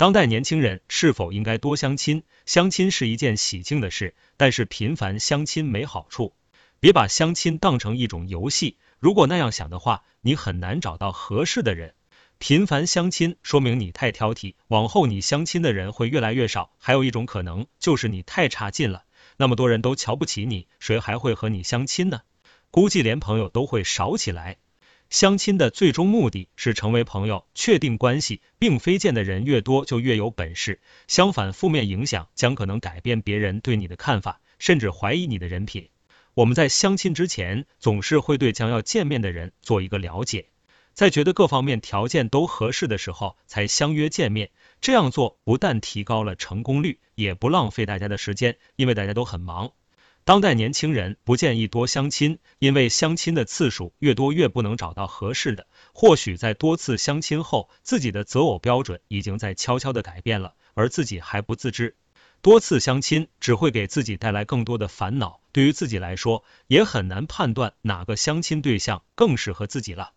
当代年轻人是否应该多相亲？相亲是一件喜庆的事，但是频繁相亲没好处。别把相亲当成一种游戏，如果那样想的话，你很难找到合适的人。频繁相亲说明你太挑剔，往后你相亲的人会越来越少。还有一种可能就是你太差劲了，那么多人都瞧不起你，谁还会和你相亲呢？估计连朋友都会少起来。相亲的最终目的是成为朋友，确定关系，并非见的人越多就越有本事。相反，负面影响将可能改变别人对你的看法，甚至怀疑你的人品。我们在相亲之前，总是会对将要见面的人做一个了解，在觉得各方面条件都合适的时候才相约见面。这样做不但提高了成功率，也不浪费大家的时间，因为大家都很忙。当代年轻人不建议多相亲，因为相亲的次数越多越不能找到合适的。或许在多次相亲后，自己的择偶标准已经在悄悄的改变了，而自己还不自知。多次相亲只会给自己带来更多的烦恼，对于自己来说也很难判断哪个相亲对象更适合自己了。